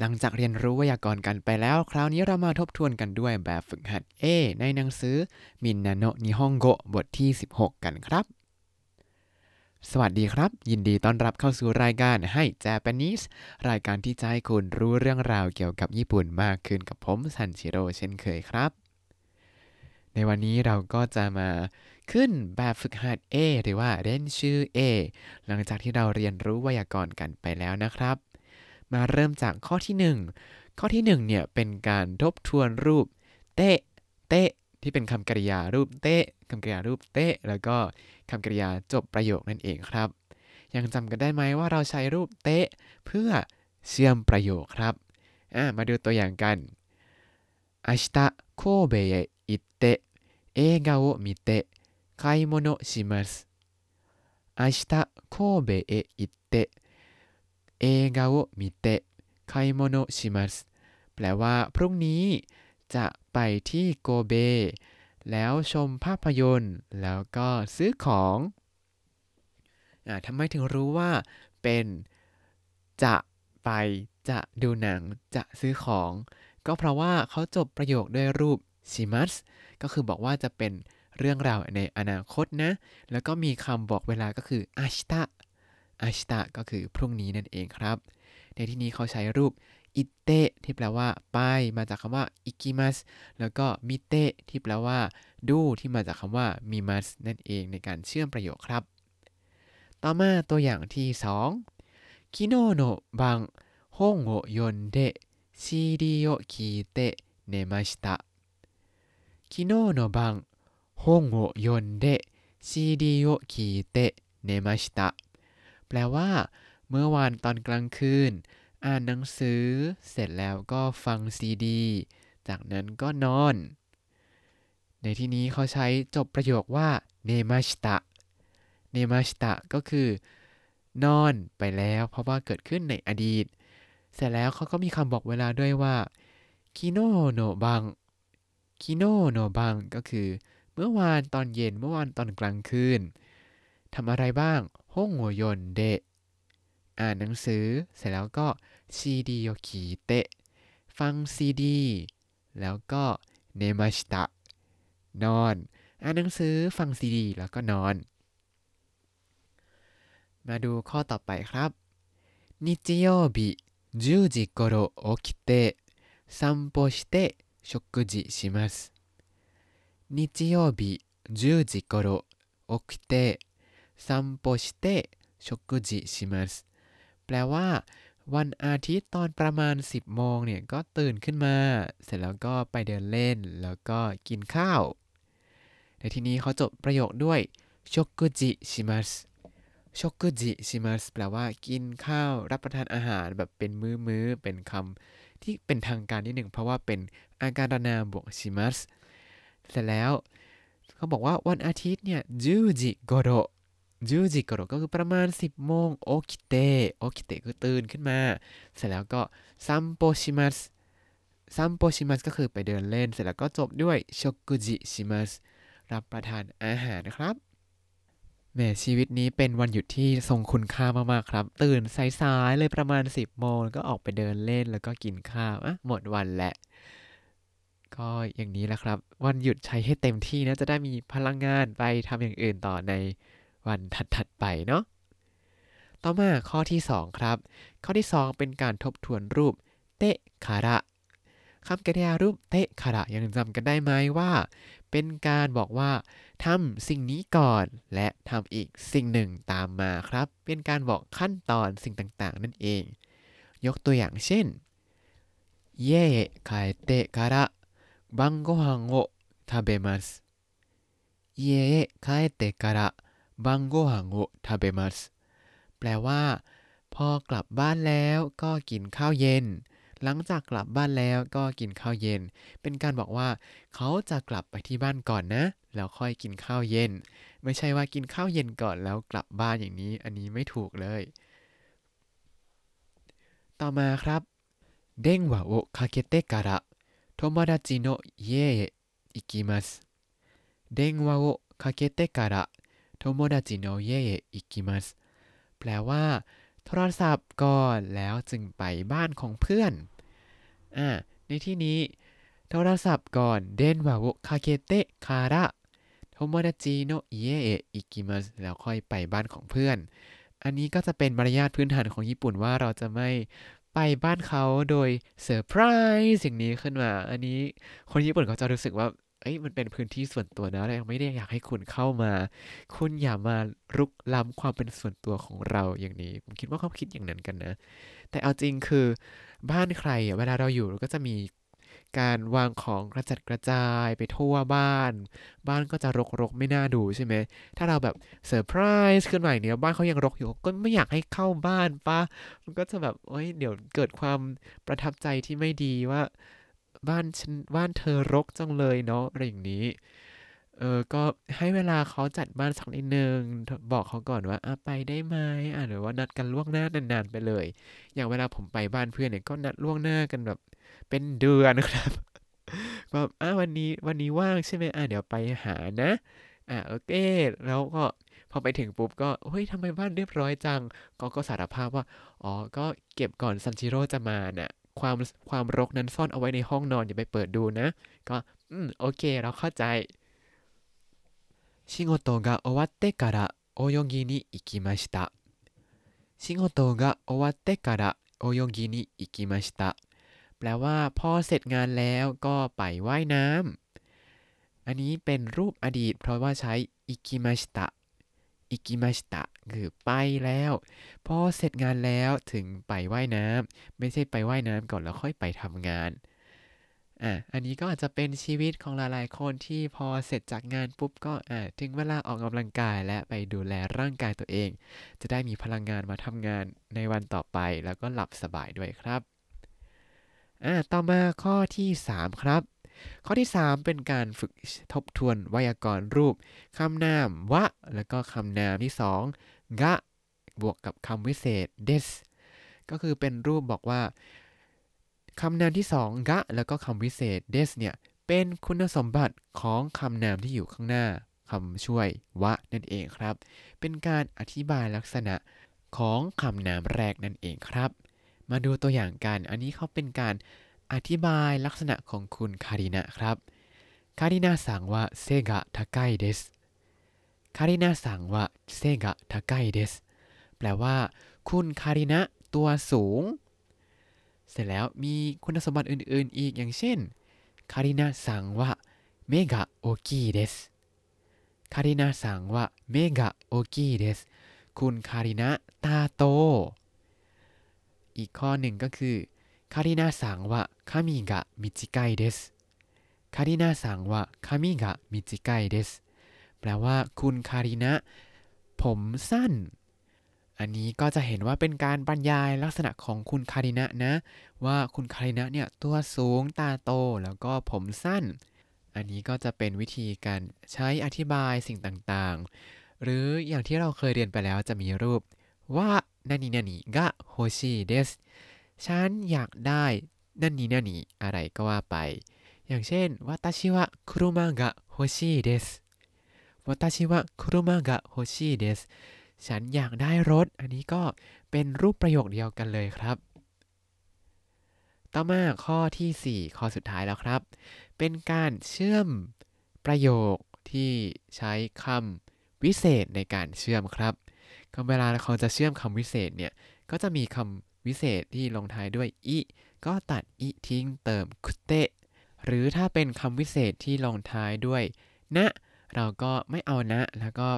หลังจากเรียนรู้ไวยากรณ์กันไปแล้วคราวนี้เรามาทบทวนกันด้วยแบบฝึกหัด A ในหนังสือมินนาโนะนิฮงโกะบทที่16กันครับสวัสดีครับยินดีต้อนรับเข้าสู่รายการให้เจแปนิสรายการที่จะให้คุณรู้เรื่องราวเกี่ยวกับญี่ปุ่นมากขึ้นกับผมซันจิโร่เช่นเคยครับในวันนี้เราก็จะมาขึ้นแบบฝึกหัด A หรือว่าเรนชู A หลังจากที่เราเรียนรู้ไวยากรณ์กันไปแล้วนะครับมาเริ่มจากข้อที่1ข้อที่1เนี่ยเป็นการทบทวนรูปเตะเตะที่เป็นคำกริยารูปเตะคำกริยารูปเตะแล้วก็คำกริยาจบประโยคนั่นเองครับยังจำกันได้ไหมว่าเราใช้รูปเตะเพื่อเชื่อมประโยคครับมาดูตัวอย่างกันอาชิตะโคเบะอิเตะเอกะโอมิเตะไคโมโนะชิมัสอาชิตะโคเบะอิเตะเอกะโอมิเตะไคโมโนะชิมัสแปลว่าพรุ่งนี้จะไปที่โกเบแล้วชมภาพยนตร์แล้วก็ซื้อของทำไมถึงรู้ว่าเป็นจะไปจะดูหนังจะซื้อของก็เพราะว่าเขาจบประโยคด้วยรูปชิมัสก็คือบอกว่าจะเป็นเรื่องราวในอนาคตนะแล้วก็มีคำบอกเวลาก็คืออาชิตะอาชิตะก็คือพรุ่งนี้นั่นเองครับในที่นี้เขาใช้รูปอิเตะที่แปลว่าไปมาจากคำว่าอิกิมัสแล้วก็มิเตะที่แปลว่าดูที่มาจากคำว่ามิมัสนั่นเองในการเชื่อมประโยคครับต่อมาตัวอย่างที่2คิโนโนะบังฮงโอะยอนเดะซีดีโอคิเตะเนมาชิตะคิโนโนะบังฮงโอะยอนเดะซีดีโอคิเตะเนมาชิตะแปลว่าเมื่อวานตอนกลางคืนอ่านหนังสือเสร็จแล้วก็ฟังซีดีจากนั้นก็นอนในที่นี้เขาใช้จบประโยคว่าเนมาชิตะเนมาชิตะก็คือนอนไปแล้วเพราะว่าเกิดขึ้นในอดีตเสร็จแล้วเขาก็มีคำบอกเวลาด้วยว่าคิโนโนะบังคิโนโนะบังก็คือเมื่อวานตอนเย็นเมื่อวานตอนกลางคืนทำอะไรบ้างฮงโอยอนเดะอ่านหนังสือเสร็จแล้วก็ซีดีโยคิเตะฟังซีดีแล้วก็เนมาชิตะนอนอ่านหนังสือฟังซีดีแล้วก็นอนมาดูข้อต่อไปครับนิจิโยบิ10時頃起きて散歩して食事します日曜日10時頃起きて散歩して食事しますแปลว่าวันอาทิตย์ตอนประมาณ 10 โมงเนี่ยก็ตื่นขึ้นมาเสร็จแล้วก็ไปเดินเล่นแล้วก็กินข้าวในที่นี้เขาจบประโยคด้วยช็อกกุจิชิมัสช็อกกุจิชิมัสแปลว่ากินข้าวรับประทานอาหารแบบเป็นมื้อๆเป็นคำที่เป็นทางการนิดหนึ่งเพราะว่าเป็นอาการนามบวกชิมัสเสร็จแล้วเขาบอกว่าวันอาทิตย์เนี่ยจูจิโกโร10時頃ก็คือประมาณ 10 โมงโอคิเตะโอคิเตะคือตื่นขึ้นมาเสร็จแล้วก็ซัมโปชิมัสซัมโปชิมัสก็คือไปเดินเล่นเสร็จแล้วก็จบด้วยโชกุจิชิมัสรับประทานอาหารนะครับแม้ชีวิตนี้เป็นวันหยุดที่ทรงคุณค่ามากๆครับตื่นสายๆเลยประมาณ 10 โมงก็ออกไปเดินเล่นแล้วก็กินข้าวหมดวันแหละก็อย่างนี้แหละครับวันหยุดใช้ให้เต็มที่นะจะได้มีพลังงานไปทำอย่างอื่นต่อในวันถัดๆไปเนาะต่อมาข้อที่2ครับข้อที่2เป็นการทบทวนรูปเตะคาระคำกริยารูปเตะคาระยังจำกันได้ไหมว่าเป็นการบอกว่าทำสิ่งนี้ก่อนและทำอีกสิ่งหนึ่งตามมาครับเป็นการบอกขั้นตอนสิ่งต่างๆนั่นเองยกตัวอย่างเช่นเย่คาเตะคาระบังโกฮังโอทาเบมัสเย่คาเตะคาระบังโกฮังโอทาเบมัสแปลว่าพอกลับบ้านแล้วก็กินข้าวเย็นหลังจากกลับบ้านแล้วก็กินข้าวเย็นเป็นการบอกว่าเขาจะกลับไปที่บ้านก่อนนะแล้วค่อยกินข้าวเย็นไม่ใช่ว่ากินข้าวเย็นก่อนแล้วกลับบ้านอย่างนี้อันนี้ไม่ถูกเลยต่อมาครับเด้งวะโอคาเกเตะการะโทโมดาจิโนะเยะอิกิมัสเด้งวะโอคาเกเตะการะโทโมดาจิโนะเยะอิกิมัสแปลว่า โทรศัพท์ก่อนแล้วจึงไปบ้านของเพื่อนในที่นี้โทรศัพท์ก่อนเดนวาโอคาเกเตะคาระโทโมดาจิโนะอิเอะเอะอิกิมัสแล้วค่อยไปบ้านของเพื่อนอันนี้ก็จะเป็นมารยาทพื้นฐานของญี่ปุ่นว่าเราจะไม่ไปบ้านเขาโดยเซอร์ไพรส์สิ่งนี้ขึ้นมาอันนี้คนญี่ปุ่นเขาจะรู้สึกว่ามันเป็นพื้นที่ส่วนตัวนะเราไม่ได้อยากให้คุณเข้ามาคุณอย่ามารุกล้ำความเป็นส่วนตัวของเราอย่างนี้ผมคิดว่าเขาคิดอย่างนั้นกันนะแต่เอาจริงคือบ้านใครเวลาเราอยู่เราก็จะมีการวางของกระจัดกระจายไปทั่วบ้านก็จะรกๆไม่น่าดูใช่ไหมถ้าเราแบบเซอร์ไพรส์ขึ้นมาอย่างนี้บ้านเขายังรกอยู่ก็ไม่อยากให้เข้าบ้านป่ะมันก็จะแบบเดี๋ยวเกิดความประทับใจที่ไม่ดีว่าบ้านเธอรกจังเลยเนาะอะไรอย่างนี้ก็ให้เวลาเขาจัดบ้านสักนิดนึงบอกเขาก่อนว่าไปได้ไหมหรือว่านัดกันล่วงหน้านานๆไปเลยอย่างเวลาผมไปบ้านเพื่อนเนี่ยก็นัดล่วงหน้ากันแบบเป็นเดือนครับว่าวันนี้ว่างใช่ไหมเดี๋ยวไปหานะโอเคแล้วก็พอไปถึงปุ๊บก็เฮ้ยทำไมบ้านเรียบร้อยจังก็สารภาพว่าก็เก็บก่อนซันจิโร่จะมาน่ะความรกนั้นซ่อนเอาไว้ในห้องนอนอย่าไปเปิดดูนะก็โอเคเราเข้าใจ仕事が終わってから泳ぎに行きました仕事が終わってから泳ぎに行きましたแปลว่าพอเสร็จงานแล้วก็ไปว่ายน้ำอันนี้เป็นรูปอดีตเพราะว่าใช้อิกิมาชิตะอิกิมาชิตะคือไปแล้วพอเสร็จงานแล้วถึงไปว่ายน้ำไม่ใช่ไปว่ายน้ำก่อนแล้วค่อยไปทำงานอันนี้ก็อาจจะเป็นชีวิตของหลายๆคนที่พอเสร็จจากงานปุ๊บก็ถึงเวลาออกกำลังกายและไปดูแลร่างกายตัวเองจะได้มีพลังงานมาทำงานในวันต่อไปแล้วก็หลับสบายด้วยครับต่อมาข้อที่3ครับข้อที่3เป็นการฝึกทบทวนไวยากรณ์รูปคำนามวะแล้วก็คำนามที่2กะบวกกับคำวิเศษเดสก็คือเป็นรูปบอกว่าคำนามที่2กะแล้วก็คำวิเศษเดสเนี่ยเป็นคุณสมบัติของคำนามที่อยู่ข้างหน้าคำช่วยวะนั่นเองครับเป็นการอธิบายลักษณะของคำนามแรกนั่นเองครับมาดูตัวอย่างกันอันนี้เขาเป็นการอธิบายลักษณะของคุณคารินะครับคารินาซังวะเซกะทาไกเดสคารินาซังวะเซกะทาไกเดสแปลว่าคุณคารินะตัวสูงเสร็จแล้วมีคุณสมบัติอื่นๆอีกอย่างเช่นคารินาซังวะเมกะโอกิเดสคารินาซังวะเมกะโอกิเดสคุณคารินะตาโตอีกข้อหนึ่งก็คือคารินาซังวะคามิกะมิจิไกเดสคารินาซังวะคามิกะมิจิไกเดสแปลว่าคุณคารินะผมสั้นอันนี้ก็จะเห็นว่าเป็นการบรรยายลักษณะของคุณคารินะนะว่าคุณคารินะเนี่ยตัวสูงตาโตแล้วก็ผมสั้นอันนี้ก็จะเป็นวิธีการใช้อธิบายสิ่งต่างๆหรืออย่างที่เราเคยเรียนไปแล้วจะมีรูปว่านานินานิกะโฮชิเดสฉันอยากได้นานินานิอะไรก็ว่าไปอย่างเช่นวาตาชิวะคุรุมะกะโฮชิเดสวาตาชิวะคุรุมะกะโฮชิเดสฉันอยากได้รถอันนี้ก็เป็นรูปประโยคเดียวกันเลยครับต่อมาข้อที่4ข้อสุดท้ายแล้วครับเป็นการเชื่อมประโยคที่ใช้คำวิเศษในการเชื่อมครับก็เวลาเขาจะเชื่อมคำวิเศษเนี่ยก็จะมีคำวิเศษที่ลงท้ายด้วยอิก็ตัดอิทิ้งเติมคุเตะหรือถ้าเป็นคำวิเศษที่ลงท้ายด้วยนะเราก็ไม่เอานะแล้วก็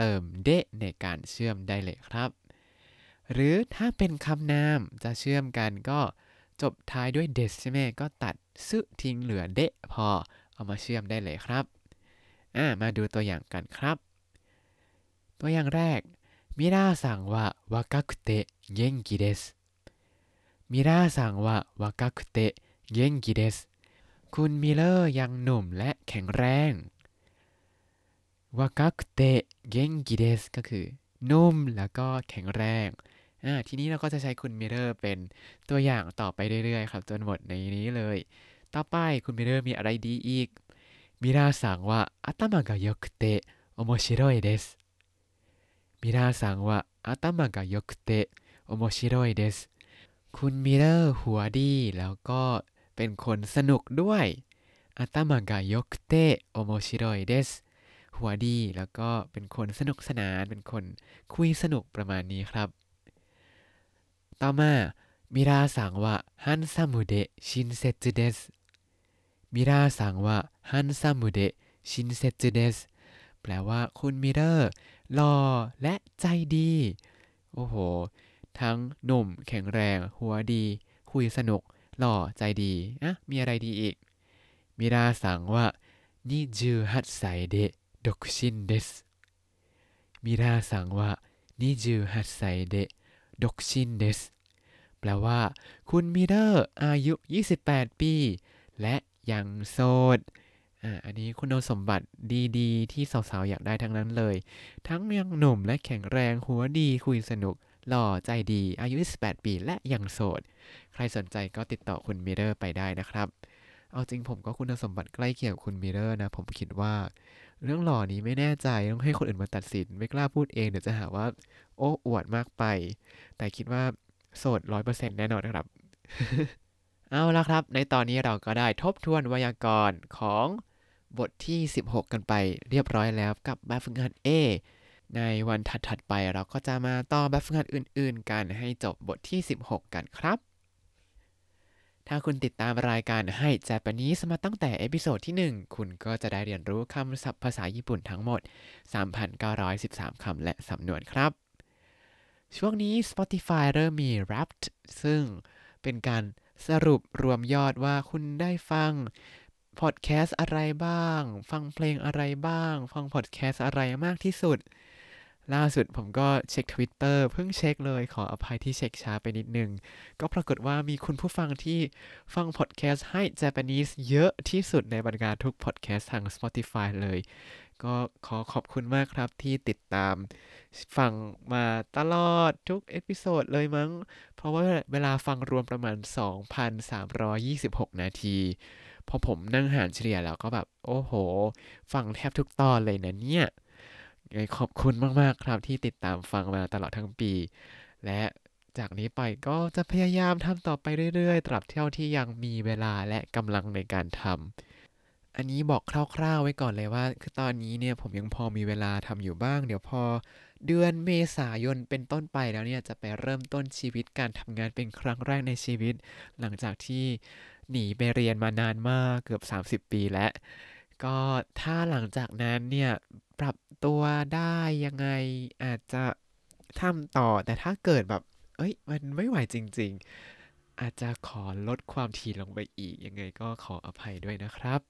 เติมเดะในการเชื่อมได้เลยครับหรือถ้าเป็นคำนามจะเชื่อมกันก็จบท้ายด้วยเดสใช่ไหมก็ตัดซึทิ้งเหลือเดะพอเอามาเชื่อมได้เลยครับมาดูตัวอย่างกันครับตัวอย่างแรกมิราซังวะวากาคุเตะเย็นกิเดสมิราซังวะวากาคุเตะเย็นกิเดสคุณมิเลอร์ยังหนุ่มและแข็งแรงวากาคุเตะเย็นกิเดสก็คือนุ่มแล้วก็แข็งแรงทีนี้เราก็จะใช้คุณมิเลอร์เป็นตัวอย่างต่อไปเรื่อยๆครับจนหมดในนี้เลยต่อไปคุณมิเลอร์มีอะไรดีอีกมิราซังวะอาตามะกะโยคุเตะโอโมชิโรเอเดสมิราซังวะอาตามะกะโยคุเตะโอ โอโมชิโร่เดสคุณมิเลอร์หัวดีแล้วก็เป็นคนสนุกด้วยอาตามะกะยกเตะโอโมชิโร่เดสหัวดีแล้วก็เป็นคนสนุกสนานเป็นคนคุยสนุกประมาณนี้ครับต่อมามิราสังวะฮันซามุเดะชินเซจุเดสมิราสังวะฮันซามุเดะชินเซจุเดสแปลว่าคุณมิเรอร์หล่อและใจดีโอ้โหทั้งหนุ่มแข็งแรงหัวดีคุยสนุกหล่อใจดีอ่ะมีอะไรดีอีกมิราสังวะ28歳で独身ですมิราสังวะ28歳で独身ですแปลว่าคุณมิเรอร์อายุ28ปีและยังโสดอันนี้คุณสมบัติดีๆที่สาวๆอยากได้ทั้งนั้นเลยทั้งยังหนุ่มและแข็งแรงหัวดีคุยสนุกหล่อใจดีอายุ28ปีและยังโสดใครสนใจก็ติดต่อคุณมิเรอร์ไปได้นะครับเอาจริงผมก็คุณสมบัติใกล้เคียงกับคุณมิเรอร์นะผมคิดว่าเรื่องหล่อนี้ไม่แน่ใจต้องให้คนอื่นมาตัดสินไม่กล้าพูดเองเดี๋ยวจะหาว่าโอ้อวดมากไปแต่คิดว่าโสด 100% แน่นอนนะครับ เอาละครับในตอนนี้เราก็ได้ทบทวนไวยากรณ์ของบทที่16กันไปเรียบร้อยแล้วกับแบบฝึกหัด A ในวันถัดๆไปเราก็จะมาต่อแบบฝึกหัดอื่นๆกันให้จบบทที่16กันครับถ้าคุณติดตามรายการให้เจแปนนิสมาตั้งแต่เอพิโซดที่1คุณก็จะได้เรียนรู้คำศัพท์ภาษาญี่ปุ่นทั้งหมด 3,913 คำและสำนวนครับช่วงนี้ Spotify เริ่มมี Wrapped ซึ่งเป็นการสรุปรวมยอดว่าคุณได้ฟังพอดแคสต์อะไรบ้างฟังเพลงอะไรบ้างฟังพอดแคสต์อะไรมากที่สุดล่าสุดผมก็เช็ค Twitter เพิ่งเช็คเลยขออภัยที่เช็คช้าไปนิดนึงก็ปรากฏว่ามีคุณผู้ฟังที่ฟังพอดแคสต์ให้ Japanese เยอะที่สุดในบรรดาทุกพอดแคสต์ทาง Spotify เลยก็ขอขอบคุณมากครับที่ติดตามฟังมาตลอดทุกเอพิโซดเลยมั้งเพราะว่าเวลาฟังรวมประมาณ 2,326 นาทีพอผมนั่งหารเฉลี่ยแล้วก็แบบโอ้โหฟังแทบทุกตอนเลยนะเนี่ยขอบคุณมากๆครับที่ติดตามฟังมาตลอดทั้งปีและจากนี้ไปก็จะพยายามทำต่อไปเรื่อยๆตราบเท่าที่ยังมีเวลาและกำลังในการทำอันนี้บอกคร่าวๆไว้ก่อนเลยว่าคือตอนนี้เนี่ยผมยังพอมีเวลาทำอยู่บ้างเดี๋ยวพอเดือนเมษายนเป็นต้นไปแล้วเนี่ยจะไปเริ่มต้นชีวิตการทำงานเป็นครั้งแรกในชีวิตหลังจากที่หนีไปเรียนมานานมากเกือบ30ปีแล้วก็ถ้าหลังจากนั้นเนี่ยปรับตัวได้ยังไงอาจจะทำต่อแต่ถ้าเกิดแบบมันไม่ไหวจริงๆอาจจะขอลดความถี่ลงไปอีกยังไงก็ขออภัยด้วยนะครับ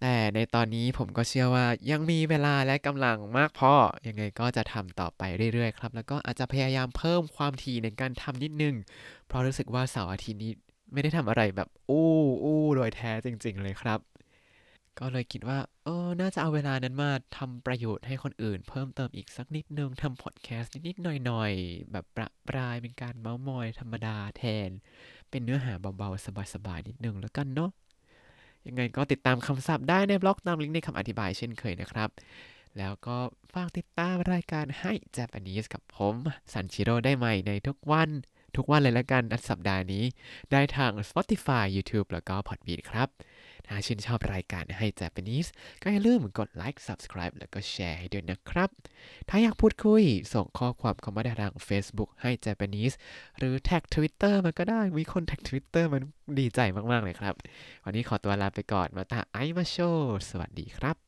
แต่ในตอนนี้ผมก็เชื่อว่ายังมีเวลาและกำลังมากพอยังไงก็จะทำต่อไปเรื่อยๆครับแล้วก็อาจจะพยายามเพิ่มความถี่ในการทำนิดนึงเพราะรู้สึกว่าเสาร์อาทิตย์นี้ไม่ได้ทำอะไรแบบอู้โดยแท้จริงๆเลยครับก็เลยคิดว่าน่าจะเอาเวลานั้นมาทำประโยชน์ให้คนอื่นเพิ่มเติมอีกสักนิดนึงทำพอดแคสต์นิดๆหน่อยๆแบบประปรายเป็นการเม้ามอยธรรมดาแทนเป็นเนื้อหาเบาๆสบายๆนิดนึงแล้วกันเนาะยังไงก็ติดตามคำศัพท์ได้ในบล็อกตามลิงก์ในคำอธิบายเช่นเคยนะครับแล้วก็ฝากติดตามรายการให้เจแปนนิสกับผมซันชิโร่ได้ใหม่ในทุกวันเลยละกันสัปดาห์นี้ได้ทาง Spotify YouTube แล้วก็ Podbean ครับถ้าชื่นชอบรายการให้ Japanese ก็อย่าลืมกด Like Subscribe แล้วก็แชร์ให้ด้วยนะครับถ้าอยากพูดคุยส่งข้อความเข้ามาได้ทาง Facebook ให้ Japanese หรือแท็ก Twitter มันก็ได้มีคนแท็ก Twitter มันดีใจมากๆเลยครับวันนี้ขอตัวลาไปก่อนมาตาไอมาโชสวัสดีครับ